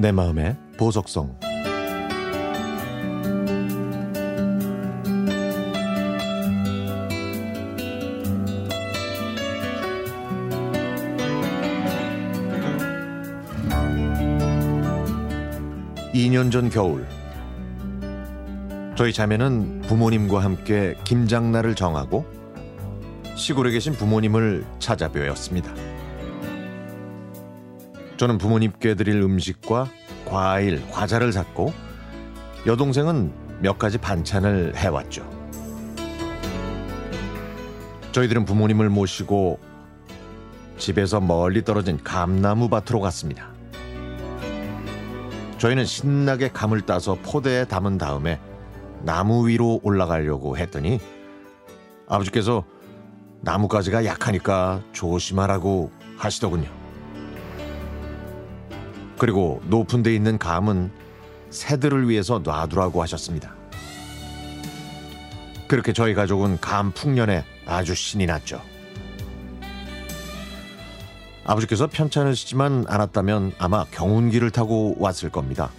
내 마음의 보석성. 전 겨울 저희 자매는 부모님과 함께 김장날을 정하고 시골에 계신 부모님을 찾아뵈었습니다. 저는 부모님께 드릴 음식과 과일, 과자를 샀고 여동생은 몇 가지 반찬을 해왔죠. 저희들은 부모님을 모시고 집에서 멀리 떨어진 감나무 밭으로 갔습니다. 저희는 신나게 감을 따서 포대에 담은 다음에 나무 위로 올라가려고 했더니 아버지께서 나뭇가지가 약하니까 조심하라고 하시더군요. 그리고 높은 데 있는 감은 새들을 위해서 놔두라고 하셨습니다. 그렇게 저희 가족은 감 풍년에 아주 신이 났죠. 아버지께서 편찮으시지만 않았다면 아마 경운기를 타고 왔을 겁니다.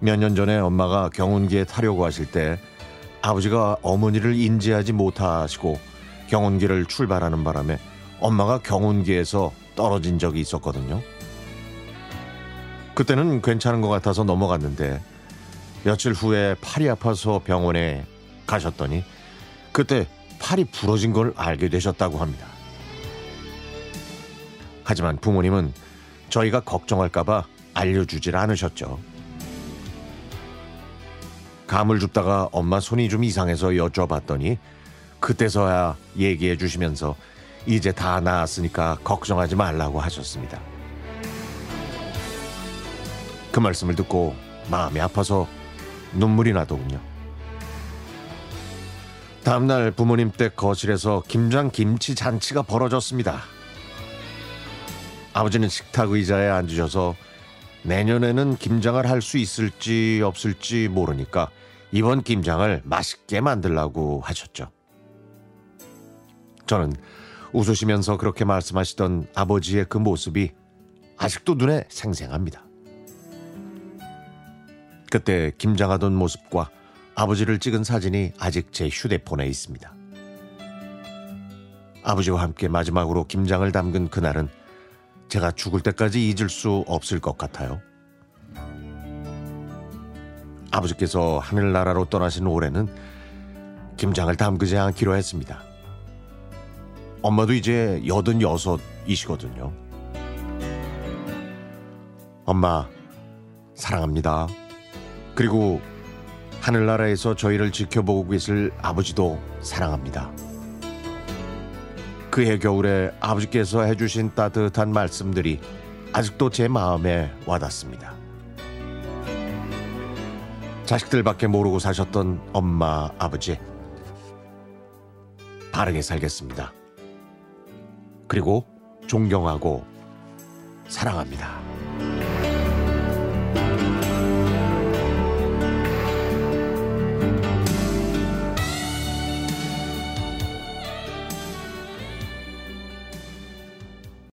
몇 년 전에 엄마가 경운기에 타려고 하실 때 아버지가 어머니를 인지하지 못하시고 경운기를 출발하는 바람에 엄마가 경운기에서 떨어진 적이 있었거든요. 그때는 괜찮은 것 같아서 넘어갔는데 며칠 후에 팔이 아파서 병원에 가셨더니 그때 팔이 부러진 걸 알게 되셨다고 합니다. 하지만 부모님은 저희가 걱정할까봐 알려주질 않으셨죠. 감을 줍다가 엄마 손이 좀 이상해서 여쭤봤더니 그때서야 얘기해 주시면서 이제 다 나았으니까 걱정하지 말라고 하셨습니다. 그 말씀을 듣고 마음이 아파서 눈물이 나더군요. 다음날 부모님 댁 거실에서 김장 김치 잔치가 벌어졌습니다. 아버지는 식탁 의자에 앉으셔서 내년에는 김장을 할 수 있을지 없을지 모르니까 이번 김장을 맛있게 만들라고 하셨죠. 저는 웃으시면서 그렇게 말씀하시던 아버지의 그 모습이 아직도 눈에 생생합니다. 그때 김장하던 모습과 아버지를 찍은 사진이 아직 제 휴대폰에 있습니다. 아버지와 함께 마지막으로 김장을 담근 그날은 제가 죽을 때까지 잊을 수 없을 것 같아요. 아버지께서 하늘나라로 떠나신 올해는 김장을 담그지 않기로 했습니다. 엄마도 이제 86이시거든요. 엄마, 사랑합니다. 그리고 하늘나라에서 저희를 지켜보고 계실 아버지도 사랑합니다. 그해 겨울에 아버지께서 해주신 따뜻한 말씀들이 아직도 제 마음에 와닿습니다. 자식들밖에 모르고 사셨던 엄마, 아버지, 바르게 살겠습니다. 그리고 존경하고 사랑합니다.